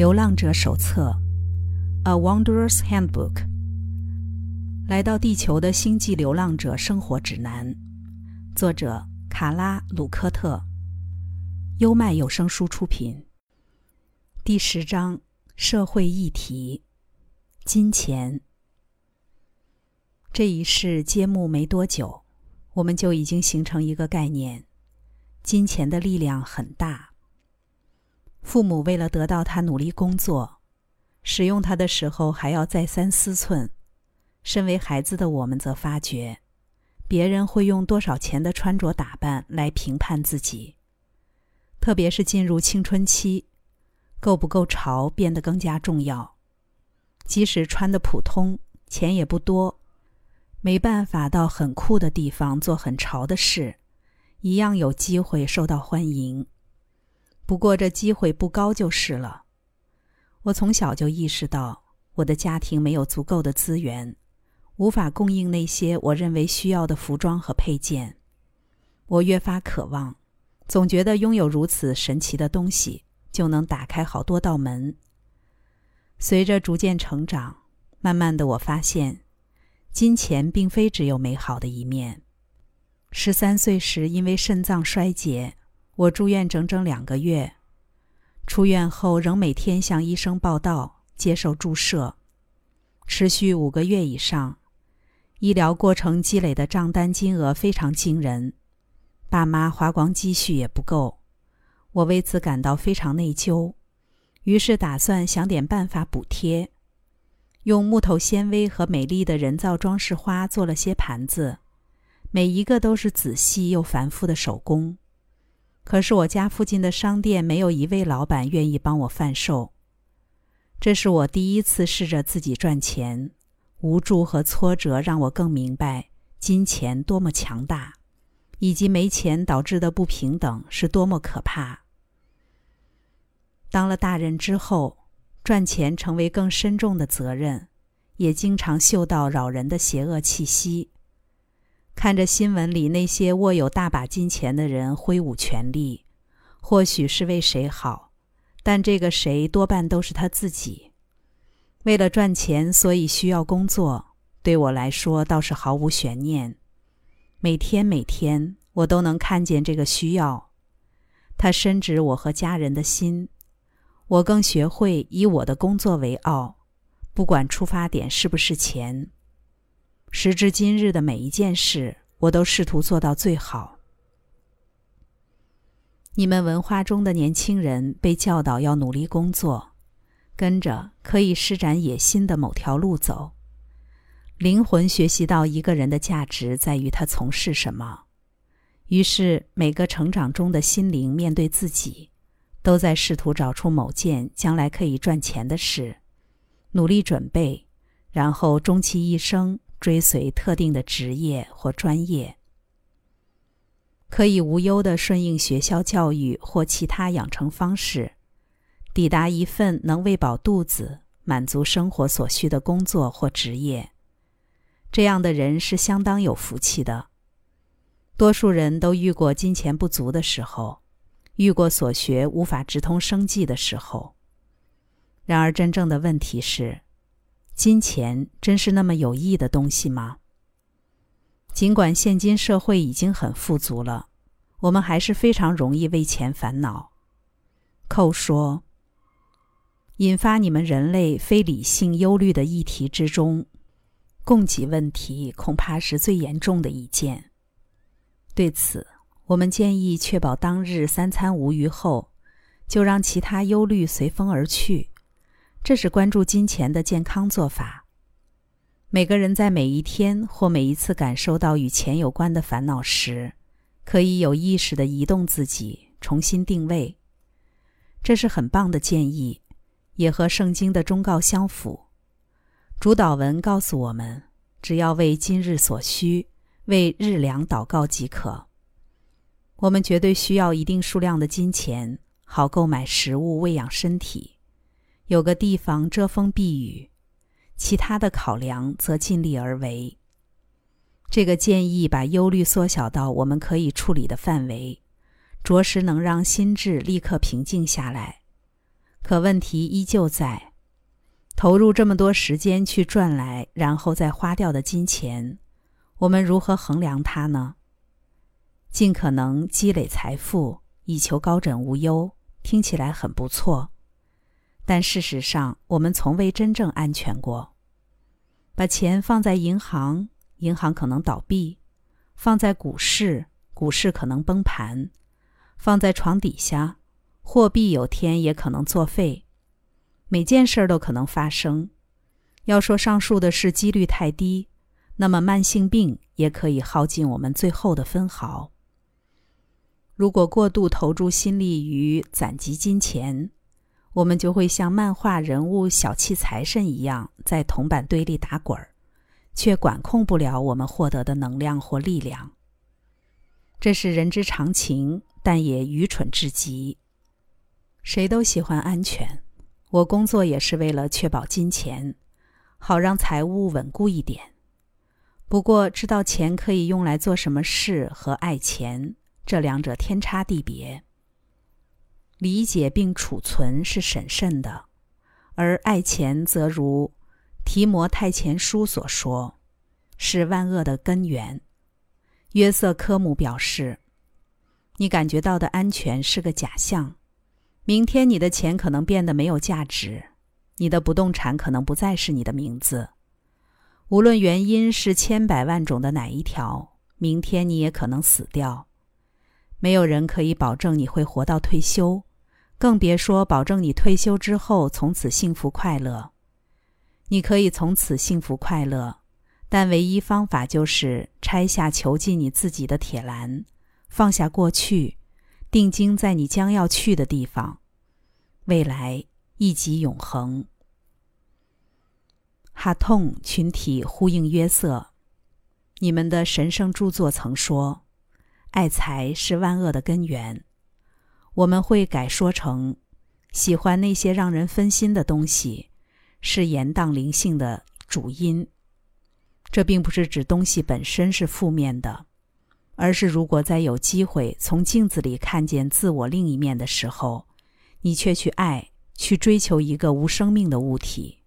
流浪者手册 A Wanderer's Handbook 来到地球的星际流浪者生活指南，作者卡拉·鲁科特，优麦有声书出品。第10章，社会议题，金钱。这一世揭幕没多久，我们就已经形成一个概念，金钱的力量很大。父母为了得到他努力工作，使用他的时候还要再三思忖。身为孩子的我们则发觉，别人会用多少钱的穿着打扮来评判自己。特别是进入青春期，够不够潮变得更加重要。即使穿得普通，钱也不多，没办法到很酷的地方做很潮的事，一样有机会受到欢迎。不过这机会不高就是了。我从小就意识到，我的家庭没有足够的资源，无法供应那些我认为需要的服装和配件。我越发渴望，总觉得拥有如此神奇的东西，就能打开好多道门。随着逐渐成长，慢慢的我发现，金钱并非只有美好的一面。13岁时因为肾脏衰竭，我住院整整2个月。出院后仍每天向医生报到，接受注射，持续5个月以上。医疗过程积累的账单金额非常惊人，爸妈花光积蓄也不够，我为此感到非常内疚，于是打算想点办法补贴。用木头纤维和美丽的人造装饰花做了些盘子，每一个都是仔细又繁复的手工。可是我家附近的商店没有一位老板愿意帮我贩售。这是我第一次试着自己赚钱，无助和挫折让我更明白金钱多么强大，以及没钱导致的不平等是多么可怕。当了大人之后，赚钱成为更深重的责任，也经常嗅到扰人的邪恶气息。看着新闻里那些握有大把金钱的人挥舞权力，或许是为谁好，但这个谁多半都是他自己。为了赚钱，所以需要工作，对我来说倒是毫无悬念。每天我都能看见这个需要，它深植我和家人的心。我更学会以我的工作为傲，不管出发点是不是钱。时至今日的每一件事，我都试图做到最好。你们文化中的年轻人被教导要努力工作，跟着可以施展野心的某条路走。灵魂学习到一个人的价值在于他从事什么，于是每个成长中的心灵面对自己，都在试图找出某件将来可以赚钱的事，努力准备，然后终其一生追随特定的职业或专业。可以无忧地顺应学校教育或其他养成方式，抵达一份能喂饱肚子、满足生活所需的工作或职业。这样的人是相当有福气的。多数人都遇过金钱不足的时候，遇过所学无法直通生计的时候。然而真正的问题是，金钱真是那么有益的东西吗？尽管现今社会已经很富足了，我们还是非常容易为钱烦恼。寇说，引发你们人类非理性忧虑的议题之中，供给问题恐怕是最严重的一件。对此，我们建议确保当日3餐无余后，就让其他忧虑随风而去。这是关注金钱的健康做法。每个人在每一天或每一次感受到与钱有关的烦恼时，可以有意识地移动自己，重新定位。这是很棒的建议，也和圣经的忠告相符。主祷文告诉我们，只要为今日所需，为日粮祷告即可。我们绝对需要一定数量的金钱，好购买食物喂养身体，有个地方遮风避雨。其他的考量则尽力而为。这个建议把忧虑缩小到我们可以处理的范围，着实能让心智立刻平静下来。可问题依旧在，投入这么多时间去赚来，然后再花掉的金钱，我们如何衡量它呢？尽可能积累财富，以求高枕无忧，听起来很不错，但事实上我们从未真正安全过。把钱放在银行，银行可能倒闭；放在股市，股市可能崩盘；放在床底下，货币有天也可能作废。每件事都可能发生。要说上述的事几率太低，那么慢性病也可以耗尽我们最后的分毫。如果过度投注心力于攒集金钱，我们就会像漫画人物小气财神一样在铜板堆里打滚，却管控不了我们获得的能量或力量。这是人之常情，但也愚蠢至极。谁都喜欢安全，我工作也是为了确保金钱，好让财务稳固一点。不过知道钱可以用来做什么事和爱钱，这两者天差地别。理解并储存是审慎的，而爱钱则如提摩太前书所说，是万恶的根源。约瑟科姆表示，你感觉到的安全是个假象，明天你的钱可能变得没有价值，你的不动产可能不再是你的名字。无论原因是千百万种的哪一条，明天你也可能死掉。没有人可以保证你会活到退休，更别说保证你退休之后从此幸福快乐。你可以从此幸福快乐，但唯一方法就是拆下囚禁你自己的铁栏，放下过去，定睛在你将要去的地方，未来一即永恒。哈痛群体呼应约瑟，你们的神圣著作曾说，爱财是万恶的根源。我们会改说成，喜欢那些让人分心的东西是延宕灵性的主因。这并不是指东西本身是负面的，而是如果在有机会从镜子里看见自我另一面的时候，你却去爱，去追求一个无生命的物体，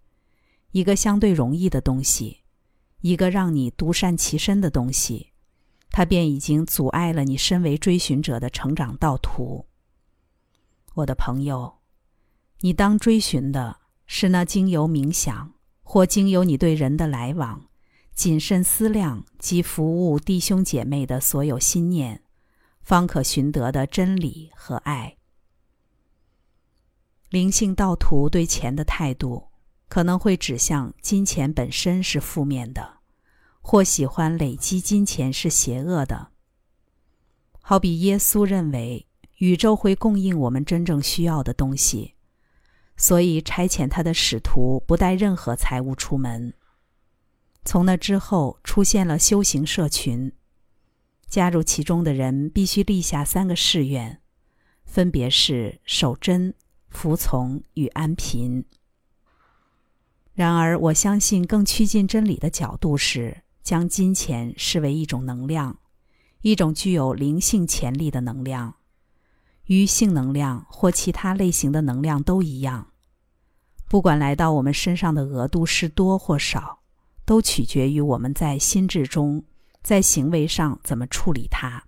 一个相对容易的东西，一个让你独善其身的东西，它便已经阻碍了你身为追寻者的成长道途。我的朋友，你当追寻的是那经由冥想或经由你对人的来往、谨慎思量及服务弟兄姐妹的所有心念，方可寻得的真理和爱。灵性道途对钱的态度，可能会指向金钱本身是负面的，或喜欢累积金钱是邪恶的。好比耶稣认为宇宙会供应我们真正需要的东西，所以差遣他的使徒不带任何财物出门。从那之后出现了修行社群，加入其中的人必须立下3个誓愿，分别是守贞、服从与安贫。然而我相信更趋近真理的角度是将金钱视为一种能量，一种具有灵性潜力的能量，与性能量或其他类型的能量都一样。不管来到我们身上的额度是多或少，都取决于我们在心智中，在行为上怎么处理它。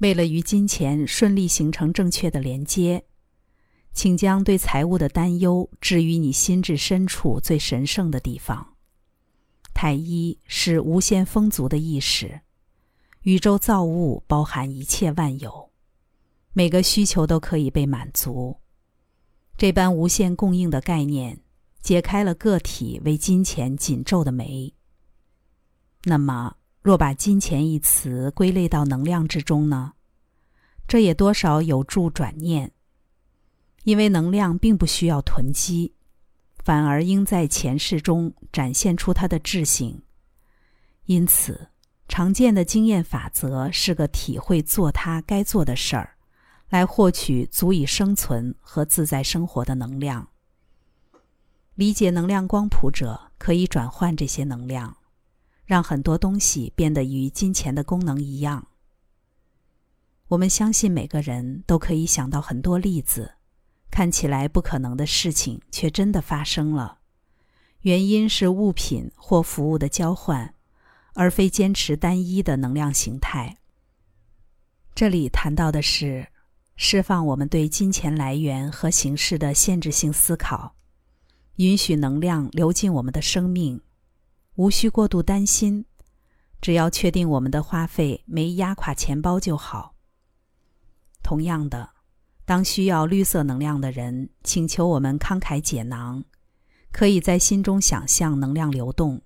为了与金钱顺利形成正确的连接，请将对财务的担忧置于你心智深处最神圣的地方。太一是无限丰足的意识，宇宙造物包含一切万有，每个需求都可以被满足。这般无限供应的概念，解开了个体为金钱紧皱的眉。那么，若把金钱一词归类到能量之中呢？这也多少有助转念，因为能量并不需要囤积，反而应在前世中展现出它的智性。因此，常见的经验法则是个体会做它该做的事儿，来获取足以生存和自在生活的能量。理解能量光谱者可以转换这些能量，让很多东西变得与金钱的功能一样。我们相信每个人都可以想到很多例子，看起来不可能的事情却真的发生了，原因是物品或服务的交换，而非坚持单一的能量形态。这里谈到的是释放我们对金钱来源和形式的限制性思考，允许能量流进我们的生命，无需过度担心，只要确定我们的花费没压垮钱包就好。同样的，当需要绿色能量的人请求我们慷慨解囊，可以在心中想象能量流动，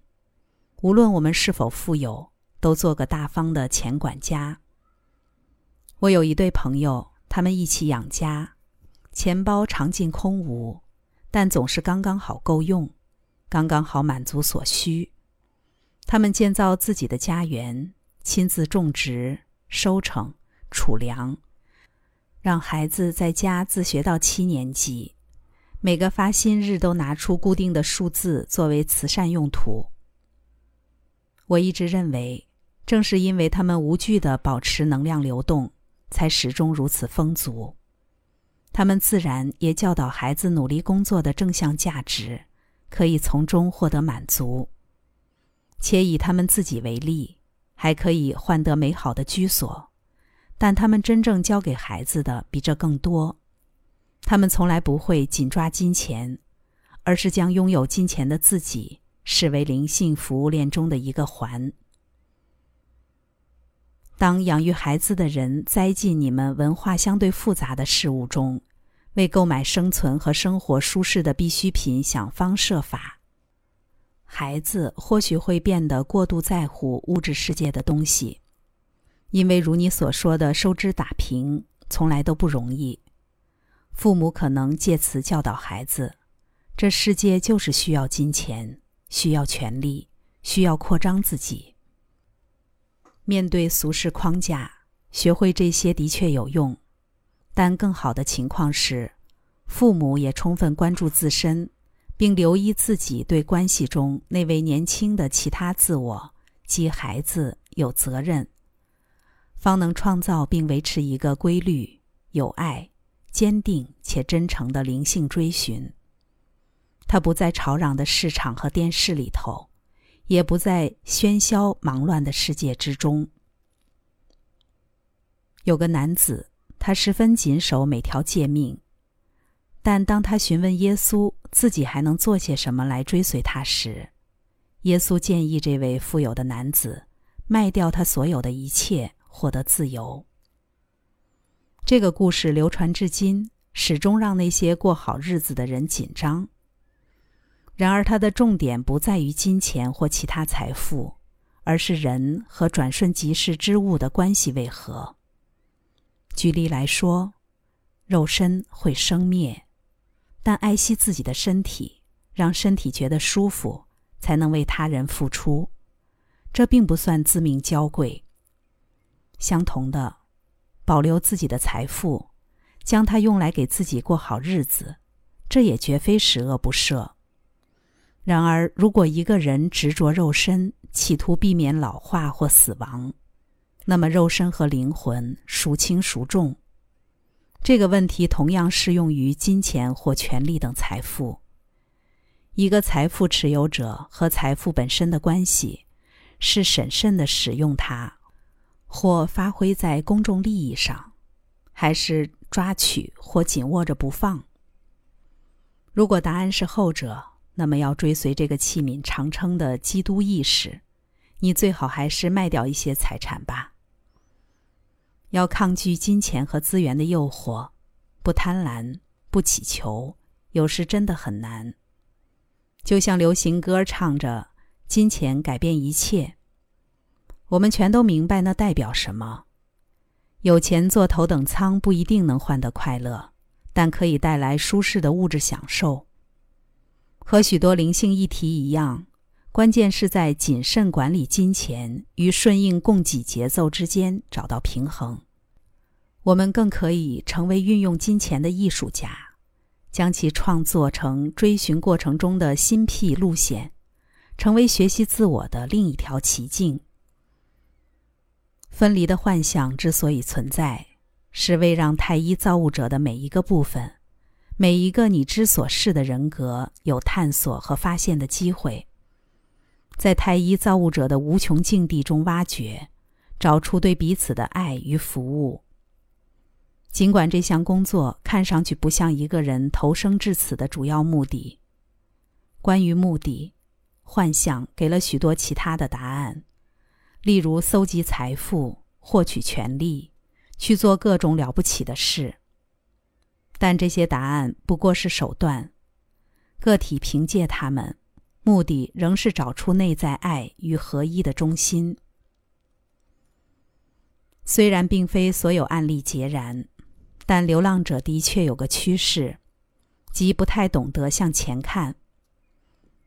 无论我们是否富有，都做个大方的钱管家。我有一对朋友，他们一起养家，钱包常进空无，但总是刚刚好够用，刚刚好满足所需。他们建造自己的家园，亲自种植、收成、储粮，让孩子在家自学到7年级，每个发薪日都拿出固定的数字作为慈善用途。我一直认为，正是因为他们无惧地保持能量流动，才始终如此丰足。他们自然也教导孩子努力工作的正向价值，可以从中获得满足，且以他们自己为例，还可以换得美好的居所。但他们真正教给孩子的比这更多，他们从来不会紧抓金钱，而是将拥有金钱的自己视为灵性服务链中的一个环。当养育孩子的人栽进你们文化相对复杂的事物中，为购买生存和生活舒适的必需品想方设法，孩子或许会变得过度在乎物质世界的东西，因为如你所说的收支打平从来都不容易。父母可能借此教导孩子，这世界就是需要金钱，需要权力，需要扩张自己。面对俗世框架，学会这些的确有用，但更好的情况是，父母也充分关注自身，并留意自己对关系中那位年轻的其他自我，即孩子，有责任，方能创造并维持一个规律、有爱、坚定且真诚的灵性追寻。它不在吵嚷的市场和电视里头，也不在喧嚣忙乱的世界之中。有个男子，他十分谨守每条诫命，但当他询问耶稣自己还能做些什么来追随他时，耶稣建议这位富有的男子卖掉他所有的一切，获得自由。这个故事流传至今，始终让那些过好日子的人紧张。然而它的重点不在于金钱或其他财富，而是人和转瞬即逝之物的关系为何。举例来说，肉身会生灭，但爱惜自己的身体，让身体觉得舒服，才能为他人付出，这并不算自命娇贵。相同的，保留自己的财富，将它用来给自己过好日子，这也绝非十恶不赦。然而，如果一个人执着肉身，企图避免老化或死亡，那么肉身和灵魂孰轻孰重？这个问题同样适用于金钱或权力等财富。一个财富持有者和财富本身的关系，是审慎地使用它，或发挥在公众利益上，还是抓取或紧握着不放？如果答案是后者，那么要追随这个器皿常称的基督意识，你最好还是卖掉一些财产吧。要抗拒金钱和资源的诱惑，不贪婪，不祈求，有时真的很难。就像流行歌唱着“金钱改变一切”，我们全都明白那代表什么。有钱坐头等舱不一定能换得快乐，但可以带来舒适的物质享受。和许多灵性议题一样，关键是在谨慎管理金钱与顺应供给节奏之间找到平衡。我们更可以成为运用金钱的艺术家，将其创作成追寻过程中的新辟路线，成为学习自我的另一条奇境。分离的幻想之所以存在，是为让太一造物者的每一个部分，每一个你之所是的人格有探索和发现的机会，在太一造物者的无穷境地中挖掘，找出对彼此的爱与服务。尽管这项工作看上去不像一个人投生至此的主要目的，关于目的，幻想给了许多其他的答案，例如搜集财富、获取权利、去做各种了不起的事。但这些答案不过是手段，个体凭借它们，目的仍是找出内在爱与合一的中心。虽然并非所有案例截然，但流浪者的确有个趋势，即不太懂得向前看。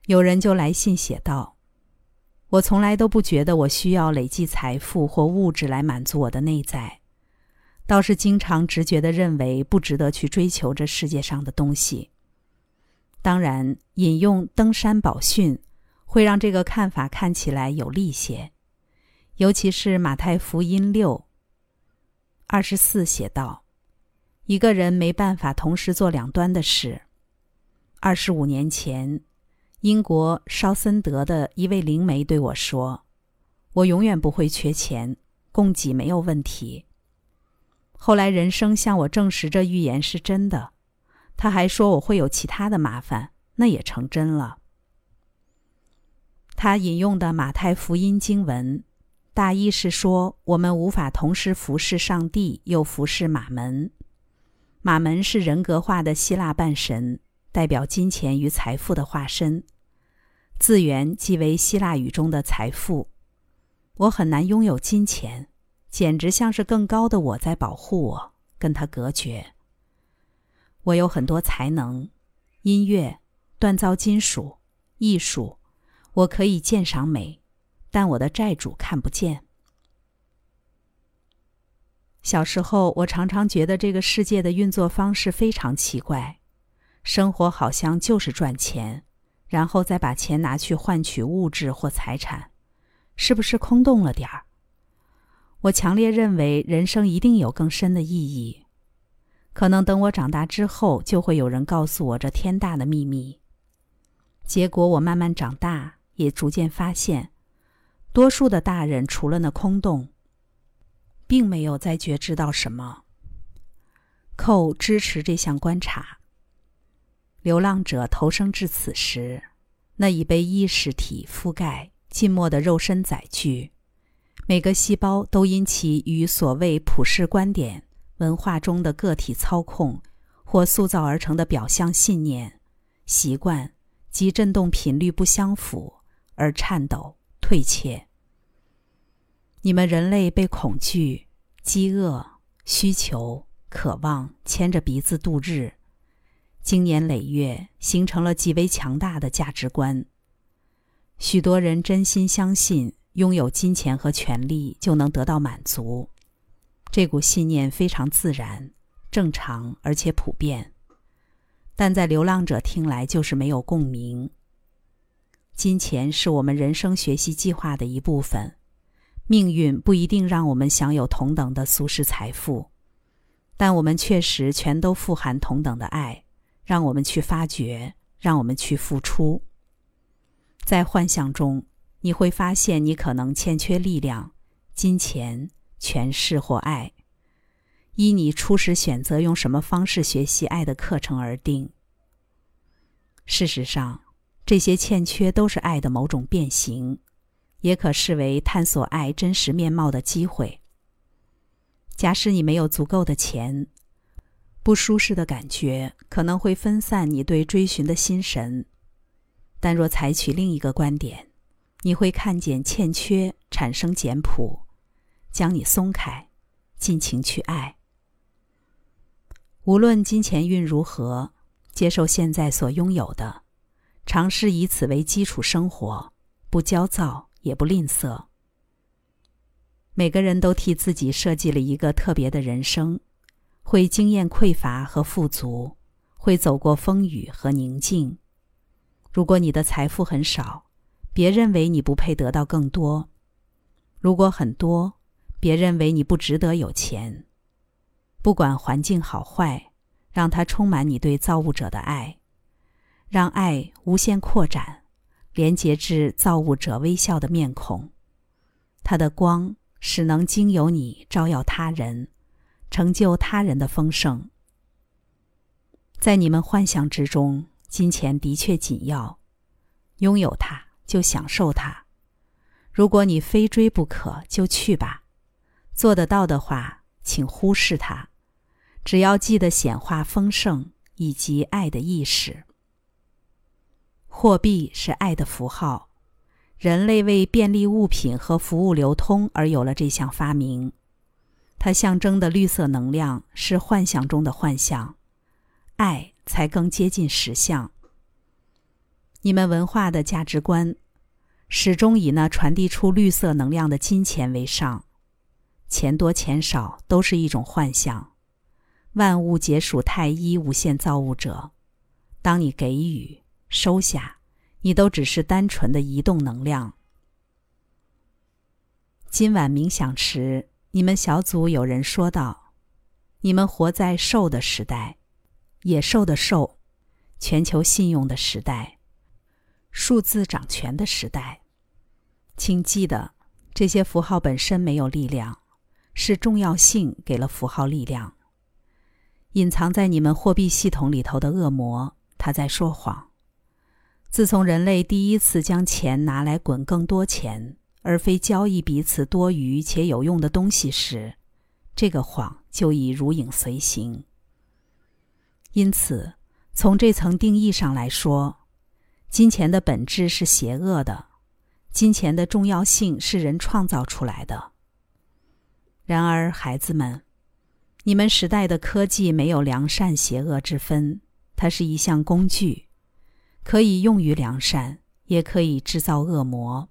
有人就来信写道：我从来都不觉得我需要累积财富或物质来满足我的内在，倒是经常直觉地认为不值得去追求这世界上的东西。当然，引用登山宝训会让这个看法看起来有力些，尤其是马太福音6:24写道：一个人没办法同时做两端的事。25年前，英国绍森德的一位灵媒对我说，我永远不会缺钱，供给没有问题。后来人生向我证实这预言是真的，他还说我会有其他的麻烦，那也成真了。他引用的马太福音经文大意是说，我们无法同时服侍上帝又服侍马门。马门是人格化的希腊半神，代表金钱与财富的化身，字源即为希腊语中的财富。我很难拥有金钱，简直像是更高的我在保护我，跟他隔绝。我有很多才能，音乐、锻造金属、艺术，我可以鉴赏美，但我的债主看不见。小时候，我常常觉得这个世界的运作方式非常奇怪，生活好像就是赚钱，然后再把钱拿去换取物质或财产，是不是空洞了点儿？我强烈认为人生一定有更深的意义。可能等我长大之后，就会有人告诉我这天大的秘密。结果我慢慢长大，也逐渐发现多数的大人除了那空洞，并没有再觉知到什么。寇支持这项观察。流浪者投生至此时，那已被意识体覆盖、浸没的肉身载具，每个细胞都因其与所谓普世观点、文化中的个体操控或塑造而成的表象信念、习惯及振动频率不相符而颤抖退怯。你们人类被恐惧、饥饿、需求、渴望牵着鼻子度日，经年累月形成了极为强大的价值观。许多人真心相信拥有金钱和权力就能得到满足，这股信念非常自然、正常而且普遍，但在流浪者听来就是没有共鸣。金钱是我们人生学习计划的一部分，命运不一定让我们享有同等的俗世财富，但我们确实全都富含同等的爱，让我们去发掘，让我们去付出。在幻想中，你会发现你可能欠缺力量、金钱、权势或爱，依你初始选择用什么方式学习爱的课程而定。事实上，这些欠缺都是爱的某种变形，也可视为探索爱真实面貌的机会。假使你没有足够的钱，不舒适的感觉可能会分散你对追寻的心神，但若采取另一个观点，你会看见欠缺产生简朴，将你松开，尽情去爱。无论金钱运如何，接受现在所拥有的，尝试以此为基础生活，不焦躁也不吝啬。每个人都替自己设计了一个特别的人生，会经验匮乏和富足，会走过风雨和宁静。如果你的财富很少，别认为你不配得到更多；如果很多，别认为你不值得有钱。不管环境好坏，让它充满你对造物者的爱，让爱无限扩展，连接至造物者微笑的面孔。它的光使能经由你照耀他人，成就他人的丰盛。在你们幻想之中，金钱的确紧要，拥有它就享受它。如果你非追不可，就去吧。做得到的话，请忽视它。只要记得显化丰盛以及爱的意识。货币是爱的符号，人类为便利物品和服务流通而有了这项发明。它象征的绿色能量是幻想中的幻象，爱才更接近实相。你们文化的价值观始终以那传递出绿色能量的金钱为上，钱多钱少都是一种幻象。万物皆属太一无限造物者，当你给予收下，你都只是单纯的移动能量。今晚冥想时，你们小组有人说道，你们活在兽的时代，野兽的兽，全球信用的时代，数字掌权的时代。请记得，这些符号本身没有力量，是重要性给了符号力量。隐藏在你们货币系统里头的恶魔，他在说谎。自从人类第一次将钱拿来滚更多钱，而非交易彼此多余且有用的东西时，这个谎就已如影随形。因此，从这层定义上来说，金钱的本质是邪恶的，金钱的重要性是人创造出来的。然而，孩子们，你们时代的科技没有良善邪恶之分，它是一项工具，可以用于良善，也可以制造恶魔。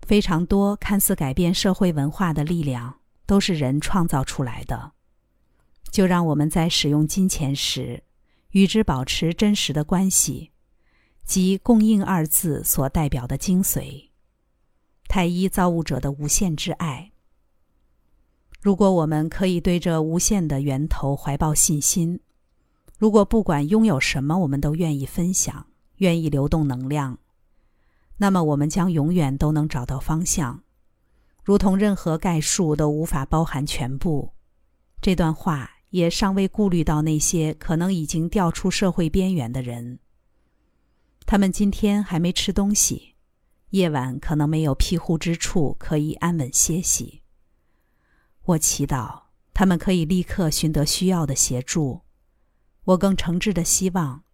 非常多看似改变社会文化的力量，都是人创造出来的。就让我们在使用金钱时，与之保持真实的关系，即供应二字所代表的精髓，太一造物者的无限之爱。如果我们可以对这无限的源头怀抱信心，如果不管拥有什么我们都愿意分享，愿意流动能量，那么我们将永远都能找到方向，如同任何概述都无法包含全部。这段话也尚未顾虑到那些可能已经掉出社会边缘的人，他们今天还没吃东西，夜晚可能没有庇护之处可以安稳歇息。我祈祷他们可以立刻寻得需要的协助。我更诚挚地希望，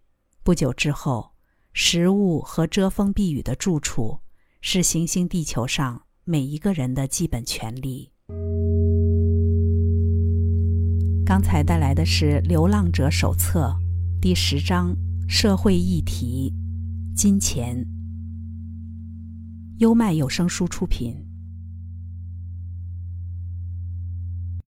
不久之后，食物和遮风避雨的住处是行星地球上每一个人的基本权利。刚才带来的是《流浪者手册》第10章社会议题：金钱。优麦有声书出品。